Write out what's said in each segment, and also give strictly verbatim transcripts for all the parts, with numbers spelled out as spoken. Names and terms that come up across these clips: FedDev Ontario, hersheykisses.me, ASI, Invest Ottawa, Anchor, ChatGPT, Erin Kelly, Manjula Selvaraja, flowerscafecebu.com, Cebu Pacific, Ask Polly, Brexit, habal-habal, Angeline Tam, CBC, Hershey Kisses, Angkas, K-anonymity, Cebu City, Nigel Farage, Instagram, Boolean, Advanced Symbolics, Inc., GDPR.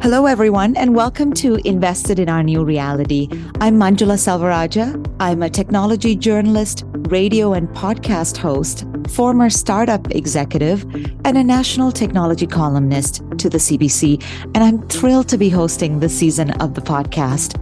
Hello, everyone, and welcome to Invested in Our New Reality. I'm Manjula Selvaraja. I'm a technology journalist, radio and podcast host, former startup executive, and a national technology columnist to the C B C. And I'm thrilled to be hosting this season of the podcast.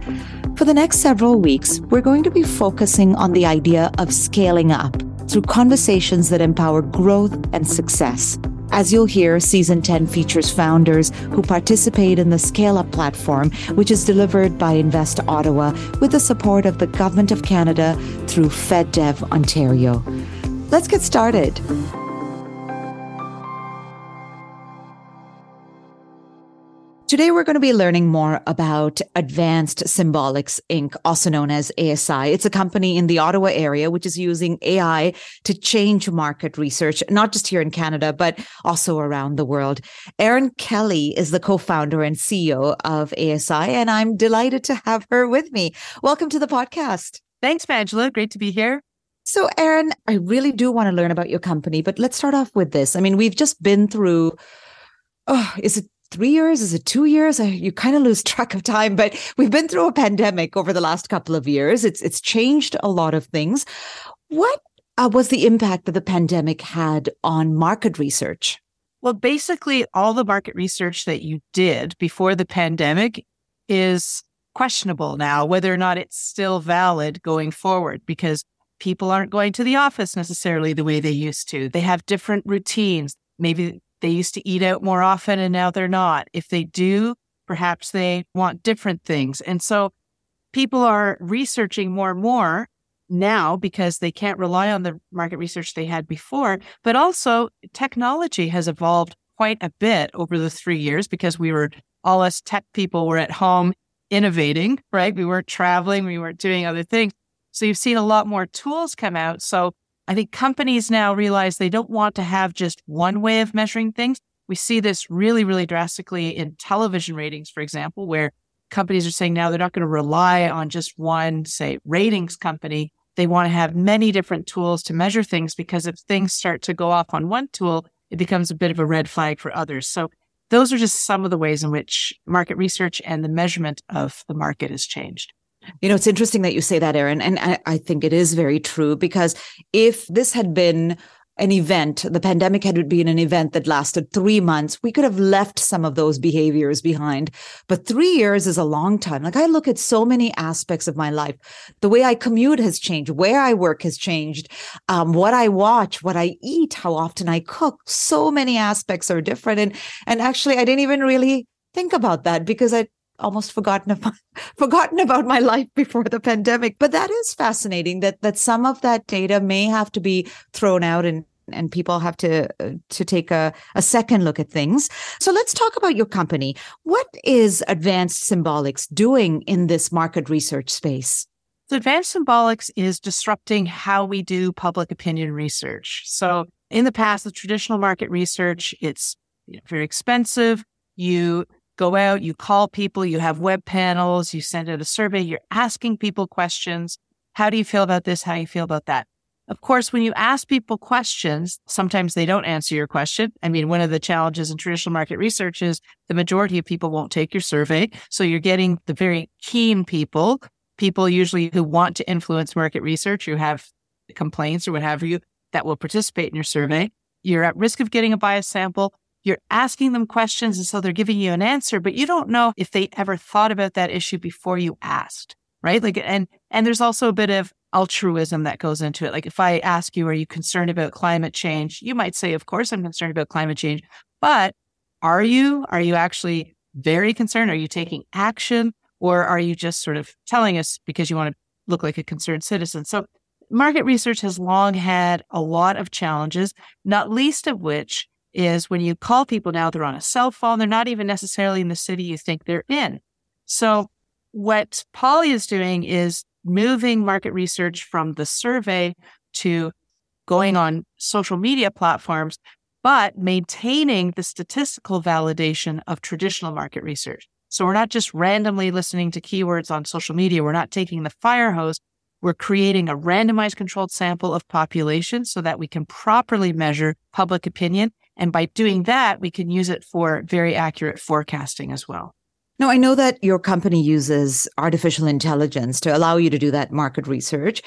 For the next several weeks, we're going to be focusing on the idea of scaling up through conversations that empower growth and success. As you'll hear, Season ten features founders who participate in the Scale Up platform, which is delivered by Invest Ottawa with the support of the Government of Canada through FedDev Ontario. Let's get started. Today, we're going to be learning more about Advanced Symbolics, Incorporated, also known as A S I. It's a company in the Ottawa area, which is using A I to change market research, not just here in Canada, but also around the world. Erin Kelly is the co-founder and C E O of A S I, and I'm delighted to have her with me. Welcome to the podcast. Thanks, Manjula. Great to be here. So, Erin, I really do want to learn about your company, but let's start off with this. I mean, we've just been through, oh, is it Three years? Is it two years? You kind of lose track of time, but we've been through a pandemic over the last couple of years. It's it's changed a lot of things. What uh, was the impact that the pandemic had on market research? Well, basically, all the market research that you did before the pandemic is questionable now, whether or not it's still valid going forward, because people aren't going to the office necessarily the way they used to. They have different routines. Maybe they used to eat out more often and now they're not. If they do, perhaps they want different things. And so people are researching more and more now because they can't rely on the market research they had before. But also technology has evolved quite a bit over the three years because we were, all us tech people were at home innovating, right? We weren't traveling, we weren't doing other things. So you've seen a lot more tools come out. So I think companies now realize they don't want to have just one way of measuring things. We see this really, really drastically in television ratings, for example, where companies are saying now they're not going to rely on just one, say, ratings company. They want to have many different tools to measure things because if things start to go off on one tool, it becomes a bit of a red flag for others. So those are just some of the ways in which market research and the measurement of the market has changed. You know, it's interesting that you say that, Erin, and I, I think it is very true because if this had been an event, the pandemic had been an event that lasted three months, we could have left some of those behaviors behind. But three years is a long time. Like I look at so many aspects of my life. The way I commute has changed, where I work has changed, um, what I watch, what I eat, how often I cook. So many aspects are different. And, and actually, I didn't even really think about that because I almost forgotten about, forgotten about my life before the pandemic. But that is fascinating that that some of that data may have to be thrown out and, and people have to uh, to take a, a second look at things. So let's talk about your company. What is Advanced Symbolics doing in this market research space? So Advanced Symbolics is disrupting how we do public opinion research. So in the past, the traditional market research, it's you know, very expensive. You go out, you call people, you have web panels, you send out a survey, you're asking people questions. How do you feel about this? How do you feel about that? Of course, when you ask people questions, sometimes they don't answer your question. I mean, one of the challenges in traditional market research is the majority of people won't take your survey. So you're getting the very keen people, people usually who want to influence market research, who have complaints or what have you, that will participate in your survey. You're at risk of getting a biased sample. You're asking them questions, and so they're giving you an answer, but you don't know if they ever thought about that issue before you asked, right? Like, and and there's also a bit of altruism that goes into it. Like, if I ask you, are you concerned about climate change? You might say, of course, I'm concerned about climate change, but are you? Are you actually very concerned? Are you taking action? Or are you just sort of telling us because you want to look like a concerned citizen? So market research has long had a lot of challenges, not least of which is when you call people now, they're on a cell phone. They're not even necessarily in the city you think they're in. So what Polly is doing is moving market research from the survey to going on social media platforms, but maintaining the statistical validation of traditional market research. So we're not just randomly listening to keywords on social media. We're not taking the fire hose. We're creating a randomized controlled sample of population so that we can properly measure public opinion. And by doing that, we can use it for very accurate forecasting as well. Now, I know that your company uses artificial intelligence to allow you to do that market research.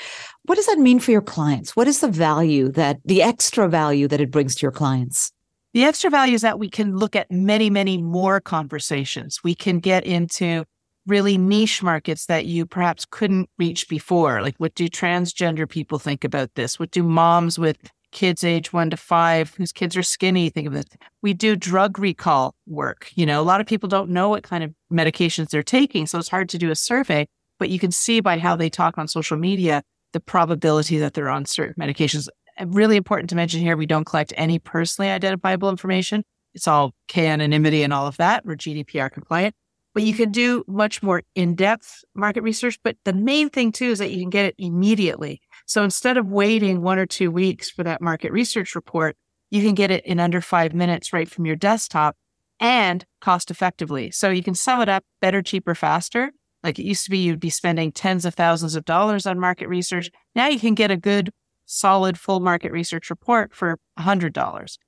What does that mean for your clients? What is the value that, the extra value that it brings to your clients? The extra value is that we can look at many, many more conversations. We can get into really niche markets that you perhaps couldn't reach before. Like, what do transgender people think about this? What do moms with kids age one to five whose kids are skinny think of this? We do drug recall work. You know, a lot of people don't know what kind of medications they're taking, so it's hard to do a survey, but you can see by how they talk on social media the probability that they're on certain medications. Really important to mention here, we don't collect any personally identifiable information. It's all K-anonymity and all of that. We're G D P R compliant. But you can do much more in-depth market research. But the main thing, too, is that you can get it immediately. So instead of waiting one or two weeks for that market research report, you can get it in under five minutes right from your desktop and cost effectively. So you can sell it up better, cheaper, faster. Like it used to be, you'd be spending tens of thousands of dollars on market research. Now you can get a good, solid, full market research report for one hundred dollars.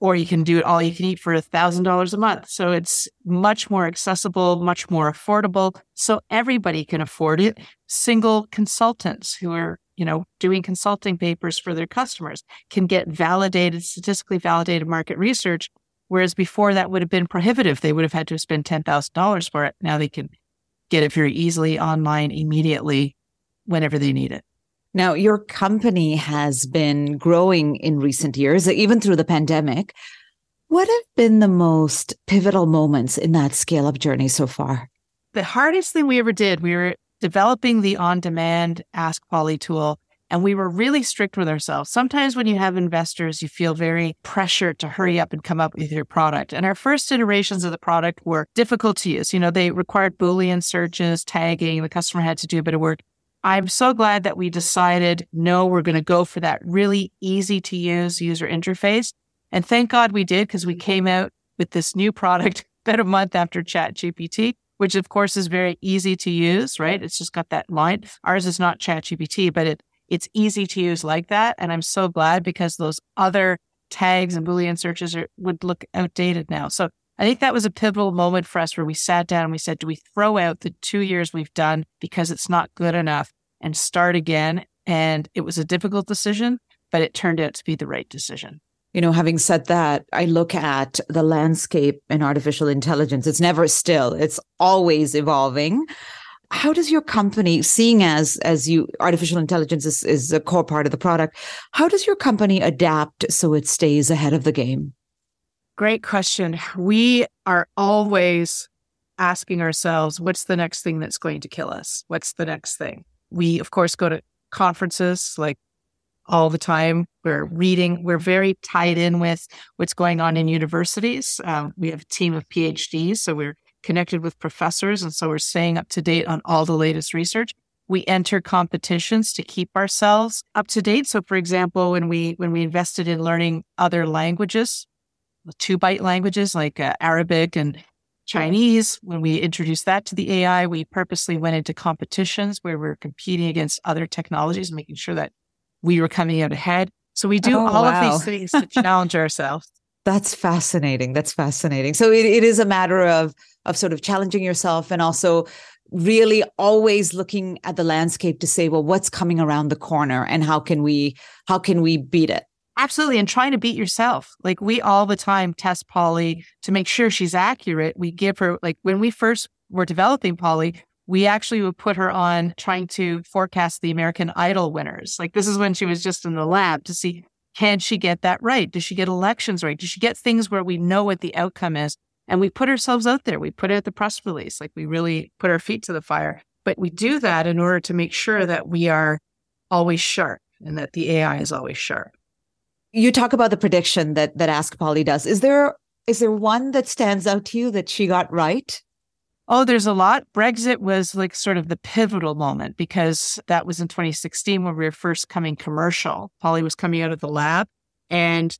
Or you can do it all you can eat for one thousand dollars a month. So it's much more accessible, much more affordable. So everybody can afford it. Single consultants who are, you know, doing consulting papers for their customers can get validated, statistically validated market research. Whereas before that would have been prohibitive. They would have had to spend ten thousand dollars for it. Now they can get it very easily online immediately whenever they need it. Now, your company has been growing in recent years, even through the pandemic. What have been the most pivotal moments in that scale-up journey so far? The hardest thing we ever did, we were developing the on-demand Ask Polly tool, and we were really strict with ourselves. Sometimes when you have investors, you feel very pressured to hurry up and come up with your product. And our first iterations of the product were difficult to use. You know, they required Boolean searches, tagging. The customer had to do a bit of work. I'm so glad that we decided, no, we're going to go for that really easy to use user interface. And thank God we did, because we came out with this new product about a month after ChatGPT, which of course is very easy to use, right? It's just got that line. Ours is not ChatGPT, but it it's easy to use like that. And I'm so glad, because those other tags and Boolean searches are, would look outdated now. So I think that was a pivotal moment for us where we sat down and we said, do we throw out the two years we've done because it's not good enough and start again? And it was a difficult decision, but it turned out to be the right decision. You know, having said that, I look at the landscape in artificial intelligence. It's never still. It's always evolving. How does your company, seeing as as you artificial intelligence is, is a core part of the product, how does your company adapt so it stays ahead of the game? Great question. We are always asking ourselves, what's the next thing that's going to kill us? What's the next thing? We, of course, go to conferences like all the time. We're reading. We're very tied in with what's going on in universities. Um, we have a team of PhDs, so we're connected with professors. And so we're staying up to date on all the latest research. We enter competitions to keep ourselves up to date. So, for example, when we when we invested in learning other languages, two-byte languages like uh, Arabic and Chinese. When we introduced that to the A I, we purposely went into competitions where we were competing against other technologies, making sure that we were coming out ahead. So we do oh, all wow. of these things to challenge ourselves. That's fascinating. That's fascinating. So it, it is a matter of of sort of challenging yourself and also really always looking at the landscape to say, well, what's coming around the corner and how can we how can we beat it? Absolutely. And trying to beat yourself. Like we all the time test Polly to make sure she's accurate. We give her, like when we first were developing Polly, we actually would put her on trying to forecast the American Idol winners. Like this is when she was just in the lab to see, can she get that right? Does she get elections right? Does she get things where we know what the outcome is? And we put ourselves out there. We put out the press release. Like we really put our feet to the fire. But we do that in order to make sure that we are always sharp and that the A I is always sharp. You talk about the prediction that that Ask Polly does. Is there is there one that stands out to you that she got right? Oh, there's a lot. Brexit was like sort of the pivotal moment because that was in twenty sixteen when we were first coming commercial. Polly was coming out of the lab and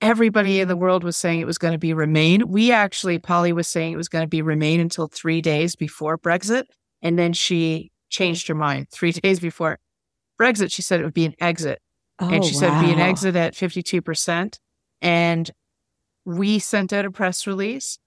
everybody in the world was saying it was going to be Remain. We actually, Polly was saying it was going to be Remain until three days before Brexit. And then she changed her mind three days before Brexit. She said it would be an exit. Oh, and she wow. said it'd be an exit at fifty-two percent. And we sent out a press release.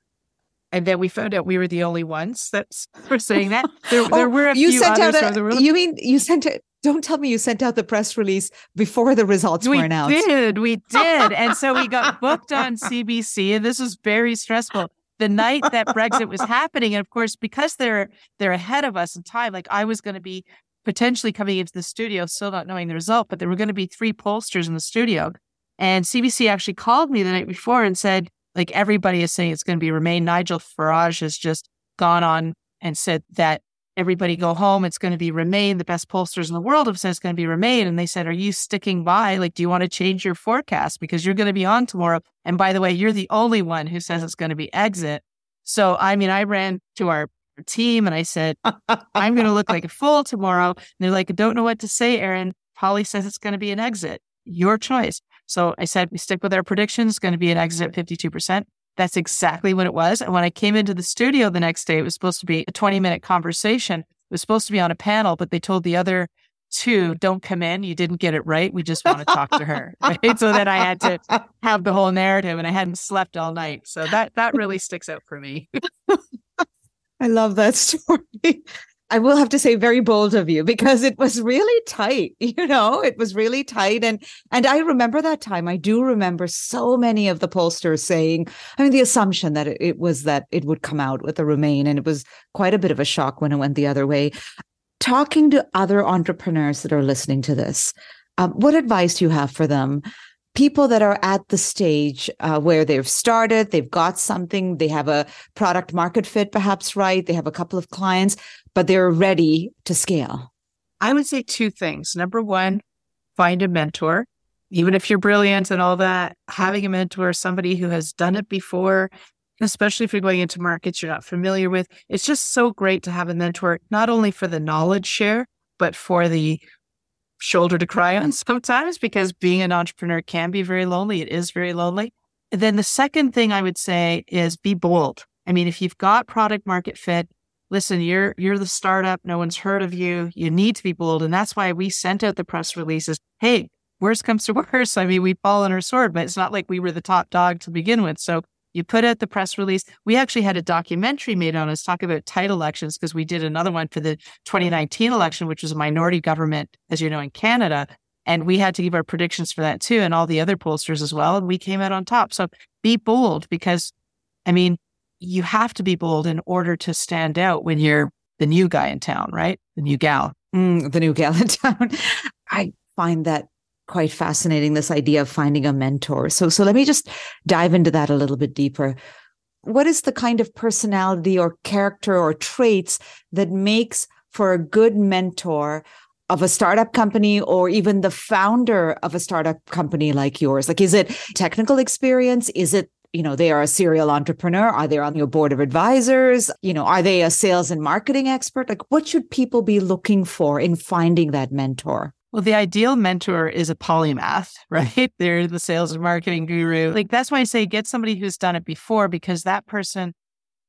And then we found out we were the only ones that were saying that. There, oh, there were a you few sent others out a, around the world. You mean you sent it? Don't tell me you sent out the press release before the results we were announced. We did. We did. And so we got booked on C B C, and this was very stressful. The night that Brexit was happening, and of course, because they're they're ahead of us in time, like I was going to be potentially coming into the studio, still not knowing the result, but there were going to be three pollsters in the studio. And C B C actually called me the night before and said, like, everybody is saying it's going to be Remain. Nigel Farage has just gone on and said that everybody go home. It's going to be Remain. The best pollsters in the world have said it's going to be Remain. And they said, are you sticking by? Like, do you want to change your forecast? Because you're going to be on tomorrow. And by the way, you're the only one who says it's going to be exit. So, I mean, I ran to our team and I said, I'm going to look like a fool tomorrow. And they're like, I don't know what to say, Erin. Polly says it's going to be an exit. Your choice. So I said, we stick with our predictions. It's going to be an exit at fifty-two percent. That's exactly what it was. And when I came into the studio the next day, it was supposed to be a twenty-minute conversation. It was supposed to be on a panel, but they told the other two, don't come in. You didn't get it right. We just want to talk to her. Right? So then I had to have the whole narrative, and I hadn't slept all night. So that that really sticks out for me. I love that story. I will have to say, very bold of you, because it was really tight. You know, it was really tight. And and I remember that time. I do remember so many of the pollsters saying, I mean, the assumption that it, it was that it would come out with a Remain. And it was quite a bit of a shock when it went the other way. Talking to other entrepreneurs that are listening to this, um, what advice do you have for them? People that are at the stage uh, where they've started, they've got something, they have a product market fit, perhaps, right? They have a couple of clients, but they're ready to scale. I would say two things. Number one, find a mentor. Even if you're brilliant and all that, having a mentor, somebody who has done it before, especially if you're going into markets you're not familiar with, it's just so great to have a mentor, not only for the knowledge share, but for the shoulder to cry on sometimes, because being an entrepreneur can be very lonely. It is very lonely. And then the second thing I would say is be bold. I mean, if you've got product market fit, listen, you're you're the startup. No one's heard of you. You need to be bold. And that's why we sent out the press releases. Hey, worst comes to worst. I mean, we fall on our sword, but it's not like we were the top dog to begin with. So you put out the press release. We actually had a documentary made on us talk about tight elections, because we did another one for the twenty nineteen election, which was a minority government, as you know, in Canada. And we had to give our predictions for that too, and all the other pollsters as well. And we came out on top. So be bold, because, I mean, you have to be bold in order to stand out when you're the new guy in town, right? The new gal. Mm, the new gal in town. I find that quite fascinating, this idea of finding a mentor. So, so let me just dive into that a little bit deeper. What is the kind of personality or character or traits that makes for a good mentor of a startup company, or even the founder of a startup company like yours? Like, is it technical experience? Is it, you know, they are a serial entrepreneur? Are they on your board of advisors? You know, are they a sales and marketing expert? Like, what should people be looking for in finding that mentor? Well, the ideal mentor is a polymath, right? They're the sales and marketing guru. Like, that's why I say get somebody who's done it before, because that person,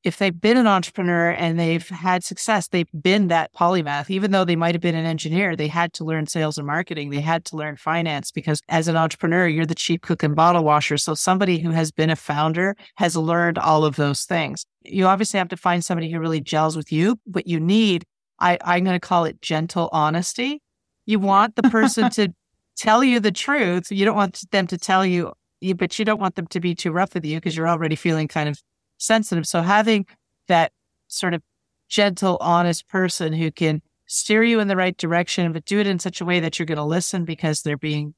if they've been an entrepreneur and they've had success, they've been that polymath. Even though they might have been an engineer, they had to learn sales and marketing. They had to learn finance, because as an entrepreneur, you're the chief cook and bottle washer. So somebody who has been a founder has learned all of those things. You obviously have to find somebody who really gels with you. What you need, I, I'm going to call it gentle honesty. You want the person to tell you the truth. You don't want them to tell you, but you don't want them to be too rough with you, because you're already feeling kind of sensitive. So having that sort of gentle, honest person who can steer you in the right direction, but do it in such a way that you're going to listen because they're being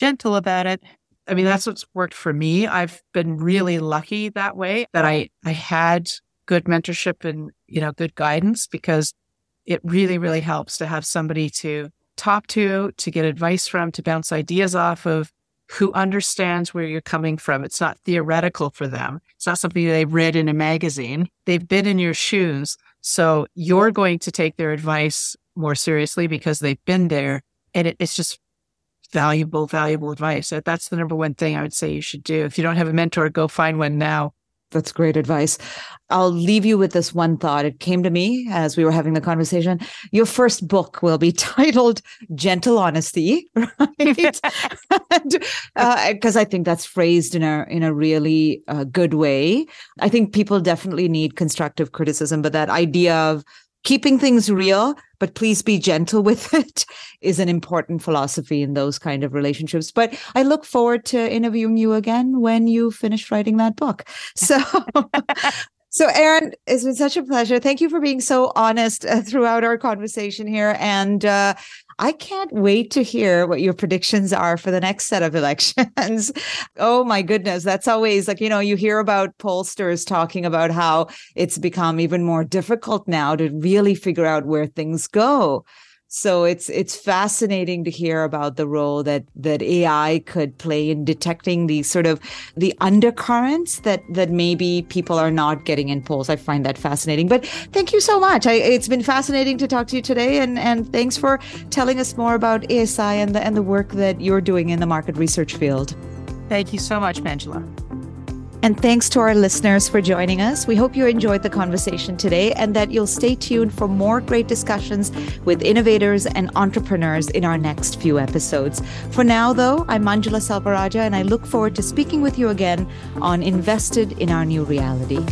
gentle about it. I mean, that's what's worked for me. I've been really lucky that way, that I, I had good mentorship and, you know, good guidance, because it really, really helps to have somebody to talk to, to get advice from, to bounce ideas off of, who understands where you're coming from. It's not theoretical for them. It's not something they read in a magazine. They've been in your shoes. So you're going to take their advice more seriously because they've been there. And it, it's just valuable, valuable advice. That's the number one thing I would say you should do. If you don't have a mentor, go find one now. that's great advice. I'll leave you with this one thought. It came to me as we were having the conversation. Your first book will be titled Gentle Honesty, right? Because uh, I think that's phrased in a in a really uh, good way. I think people definitely need constructive criticism, but that idea of keeping things real, but please be gentle with it, is an important philosophy in those kind of relationships. But I look forward to interviewing you again when you finish writing that book. So, so Erin, it's been such a pleasure. Thank you for being so honest uh, throughout our conversation here. And uh, I can't wait to hear what your predictions are for the next set of elections. Oh, my goodness. That's always like, you know, you hear about pollsters talking about how it's become even more difficult now to really figure out where things go. So it's it's fascinating to hear about the role that that A I could play in detecting the sort of the undercurrents that that maybe people are not getting in polls. I find that fascinating. But thank you so much. I, it's been fascinating to talk to you today. And, and thanks for telling us more about A S I and the, and the work that you're doing in the market research field. Thank you so much, Manjula. And thanks to our listeners for joining us. We hope you enjoyed the conversation today and that you'll stay tuned for more great discussions with innovators and entrepreneurs in our next few episodes. For now, though, I'm Manjula Selvaraja, and I look forward to speaking with you again on Invested in Our New Reality.